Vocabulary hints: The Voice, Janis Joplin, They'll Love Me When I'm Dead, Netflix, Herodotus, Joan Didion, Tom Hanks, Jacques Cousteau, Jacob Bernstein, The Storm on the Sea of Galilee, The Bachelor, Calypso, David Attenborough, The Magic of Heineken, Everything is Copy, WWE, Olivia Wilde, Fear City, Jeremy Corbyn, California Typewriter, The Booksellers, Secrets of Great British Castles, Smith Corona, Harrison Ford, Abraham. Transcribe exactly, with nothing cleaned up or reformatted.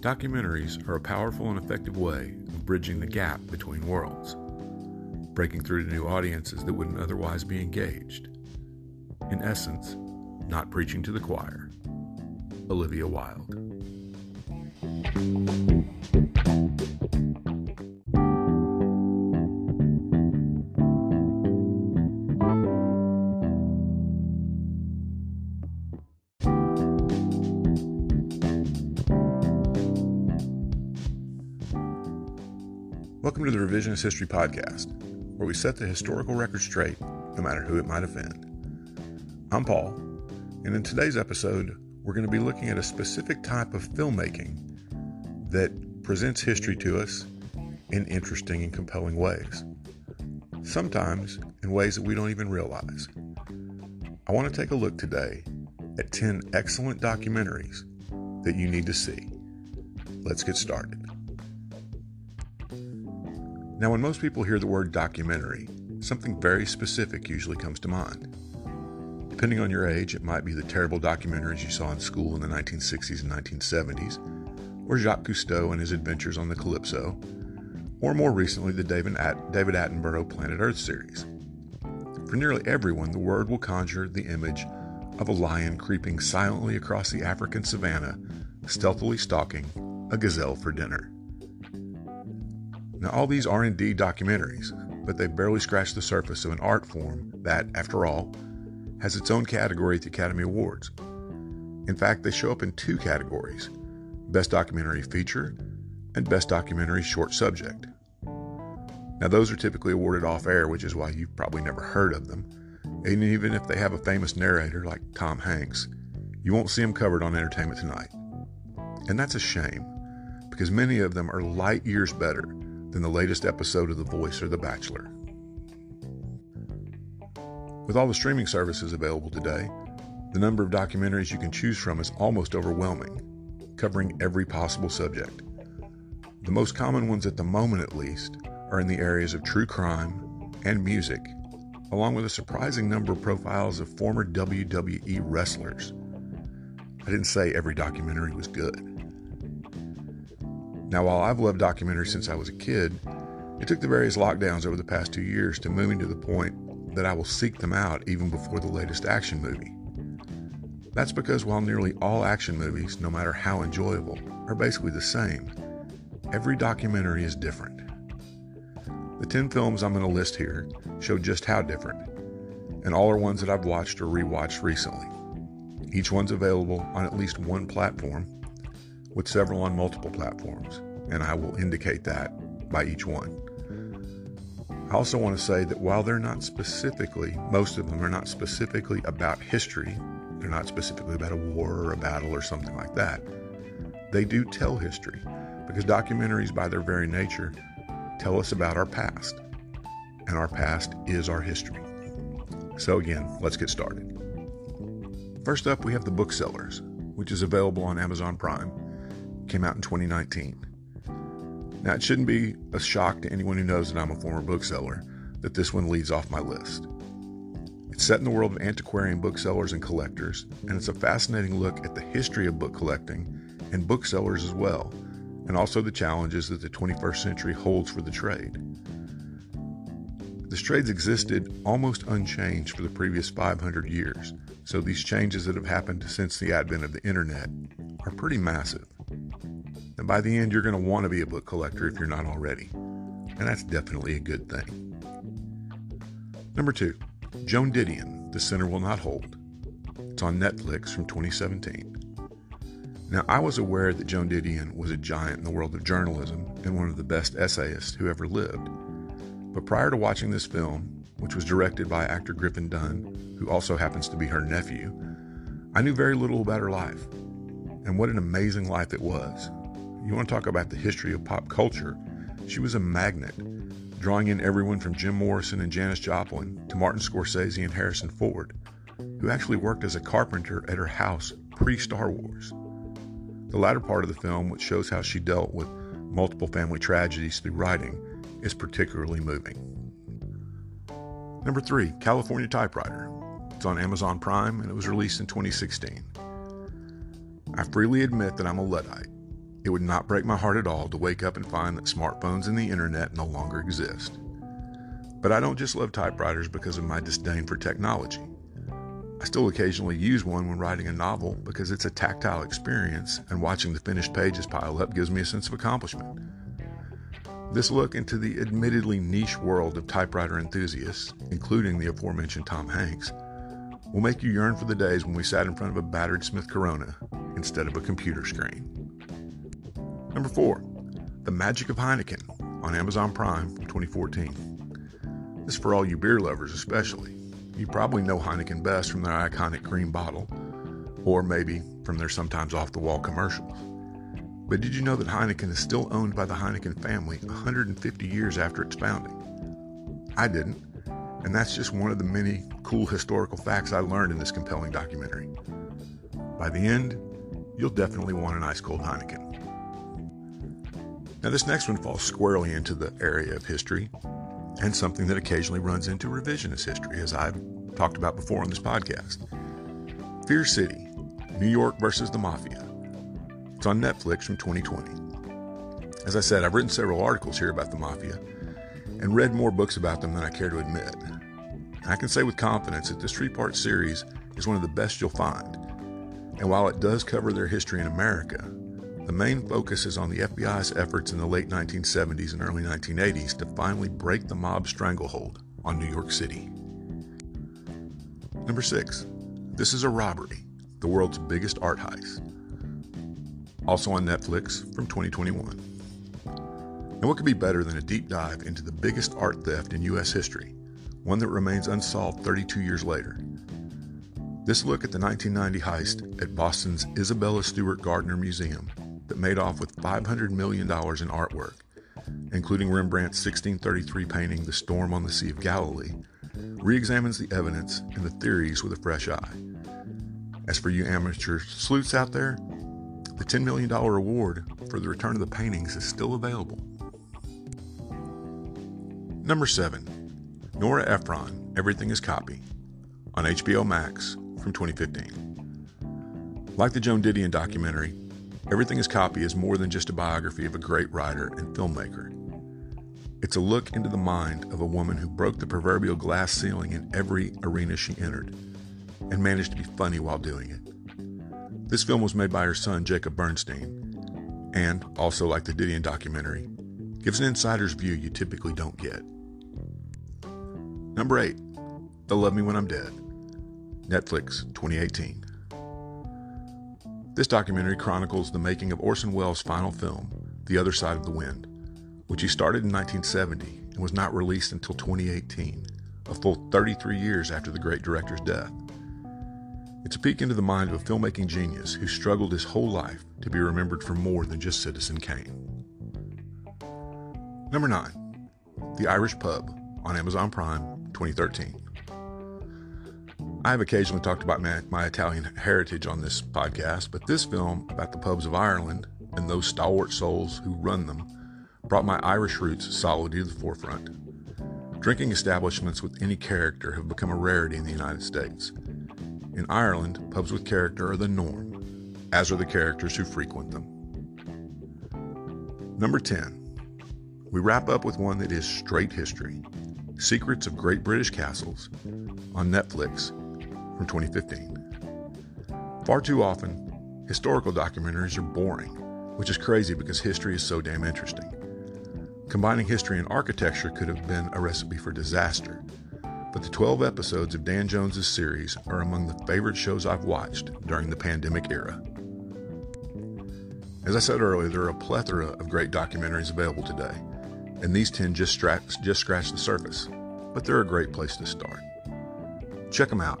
Documentaries are a powerful and effective way of bridging the gap between worlds, breaking through to new audiences that wouldn't otherwise be engaged. In essence, not preaching to the choir. Olivia Wilde. Welcome to the Revisionist History Podcast, where we set the historical record straight, no matter who it might offend. I'm Paul, and in today's episode, we're going to be looking at a specific type of filmmaking that presents history to us in interesting and compelling ways, sometimes in ways that we don't even realize. I want to take a look today at ten excellent documentaries that you need to see. Let's get started. Now, when most people hear the word documentary, something very specific usually comes to mind. Depending on your age, it might be the terrible documentaries you saw in school in the nineteen sixties and nineteen seventies, or Jacques Cousteau and his adventures on the Calypso, or more recently, the David Attenborough Planet Earth series. For nearly everyone, the word will conjure the image of a lion creeping silently across the African savanna, stealthily stalking a gazelle for dinner. Now, all these are indeed documentaries, but they barely scratch the surface of an art form that, after all, has its own category at the Academy Awards. In fact, they show up in two categories, Best Documentary Feature and Best Documentary Short Subject. Now, those are typically awarded off-air, which is why you've probably never heard of them, and even if they have a famous narrator like Tom Hanks, you won't see them covered on Entertainment Tonight. And that's a shame, because many of them are light years better than the latest episode of The Voice or The Bachelor. With all the streaming services available today, the number of documentaries you can choose from is almost overwhelming, covering every possible subject. The most common ones at the moment, at least, are in the areas of true crime and music, along with a surprising number of profiles of former W W E wrestlers. I didn't say every documentary was good. Now, while I've loved documentaries since I was a kid, it took the various lockdowns over the past two years to move me to the point that I will seek them out even before the latest action movie. That's because while nearly all action movies, no matter how enjoyable, are basically the same, every documentary is different. The ten films I'm going to list here show just how different, and all are ones that I've watched or rewatched recently. Each one's available on at least one platform, with several on multiple platforms, and I will indicate that by each one. I also want to say that while they're not specifically, most of them are not specifically about history, they're not specifically about a war or a battle or something like that, they do tell history, because documentaries by their very nature tell us about our past, and our past is our history. So again, let's get started. First up, we have The Booksellers, which is available on Amazon Prime. It came out in twenty nineteen. Now, it shouldn't be a shock to anyone who knows that I'm a former bookseller that this one leads off my list. It's set in the world of antiquarian booksellers and collectors, and it's a fascinating look at the history of book collecting and booksellers as well, and also the challenges that the twenty-first century holds for the trade. This trade's existed almost unchanged for the previous five hundred years, so these changes that have happened since the advent of the internet are pretty massive. And by the end, you're going to want to be a book collector if you're not already. And that's definitely a good thing. Number two, Joan Didion, The Center Will Not Hold. It's on Netflix from twenty seventeen. Now, I was aware that Joan Didion was a giant in the world of journalism and one of the best essayists who ever lived. But prior to watching this film, which was directed by actor Griffin Dunne, who also happens to be her nephew, I knew very little about her life. And what an amazing life it was. You want to talk about the history of pop culture, she was a magnet, drawing in everyone from Jim Morrison and Janis Joplin to Martin Scorsese and Harrison Ford, who actually worked as a carpenter at her house pre-Star Wars. The latter part of the film, which shows how she dealt with multiple family tragedies through writing, is particularly moving. Number three, California Typewriter. It's on Amazon Prime, and it was released in twenty sixteen. I freely admit that I'm a Luddite. It would not break my heart at all to wake up and find that smartphones and the internet no longer exist. But I don't just love typewriters because of my disdain for technology. I still occasionally use one when writing a novel because it's a tactile experience, and watching the finished pages pile up gives me a sense of accomplishment. This look into the admittedly niche world of typewriter enthusiasts, including the aforementioned Tom Hanks, will make you yearn for the days when we sat in front of a battered Smith Corona instead of a computer screen. Number four, The Magic of Heineken on Amazon Prime from twenty fourteen. This is for all you beer lovers especially. You probably know Heineken best from their iconic green bottle, or maybe from their sometimes off-the-wall commercials. But did you know that Heineken is still owned by the Heineken family one hundred fifty years after its founding? I didn't, and that's just one of the many cool historical facts I learned in this compelling documentary. By the end, you'll definitely want an ice-cold Heineken. Now, this next one falls squarely into the area of history, and something that occasionally runs into revisionist history, as I've talked about before on this podcast. Fear City, New York versus the Mafia. It's on Netflix from twenty twenty. As I said, I've written several articles here about the Mafia, and read more books about them than I care to admit. I can say with confidence that this three-part series is one of the best you'll find, and while it does cover their history in America, the main focus is on the F B I's efforts in the late nineteen seventies and early nineteen eighties to finally break the mob's stranglehold on New York City. Number six, This is a Robbery, the world's biggest art heist. Also on Netflix from twenty twenty-one. And what could be better than a deep dive into the biggest art theft in U S history, one that remains unsolved thirty-two years later. This look at the nineteen ninety heist at Boston's Isabella Stewart Gardner Museum that made off with five hundred million dollars in artwork, including Rembrandt's sixteen thirty-three painting, The Storm on the Sea of Galilee, re-examines the evidence and the theories with a fresh eye. As for you amateur sleuths out there, the ten million dollars award for the return of the paintings is still available. Number seven, Nora Ephron, Everything is Copy, on H B O Max from twenty fifteen. Like the Joan Didion documentary, Everything is Copy is more than just a biography of a great writer and filmmaker. It's a look into the mind of a woman who broke the proverbial glass ceiling in every arena she entered, and managed to be funny while doing it. This film was made by her son, Jacob Bernstein, and, also like the Didion documentary, gives an insider's view you typically don't get. Number eight, They'll Love Me When I'm Dead, Netflix twenty eighteen. This documentary chronicles the making of Orson Welles' final film, The Other Side of the Wind, which he started in nineteen seventy and was not released until twenty eighteen, a full thirty-three years after the great director's death. It's a peek into the mind of a filmmaking genius who struggled his whole life to be remembered for more than just Citizen Kane. Number nine, The Irish Pub on Amazon Prime twenty thirteen. I've occasionally talked about my, my Italian heritage on this podcast, but this film about the pubs of Ireland and those stalwart souls who run them brought my Irish roots solidly to the forefront. Drinking establishments with any character have become a rarity in the United States. In Ireland, pubs with character are the norm, as are the characters who frequent them. Number ten, we wrap up with one that is straight history, Secrets of Great British Castles, on Netflix from twenty fifteen. Far too often, historical documentaries are boring, which is crazy because history is so damn interesting. Combining history and architecture could have been a recipe for disaster, but the twelve episodes of Dan Jones's series are among the favorite shows I've watched during the pandemic era. As I said earlier, there are a plethora of great documentaries available today, and these ten just, stra- just scratch the surface, but they're a great place to start. Check them out.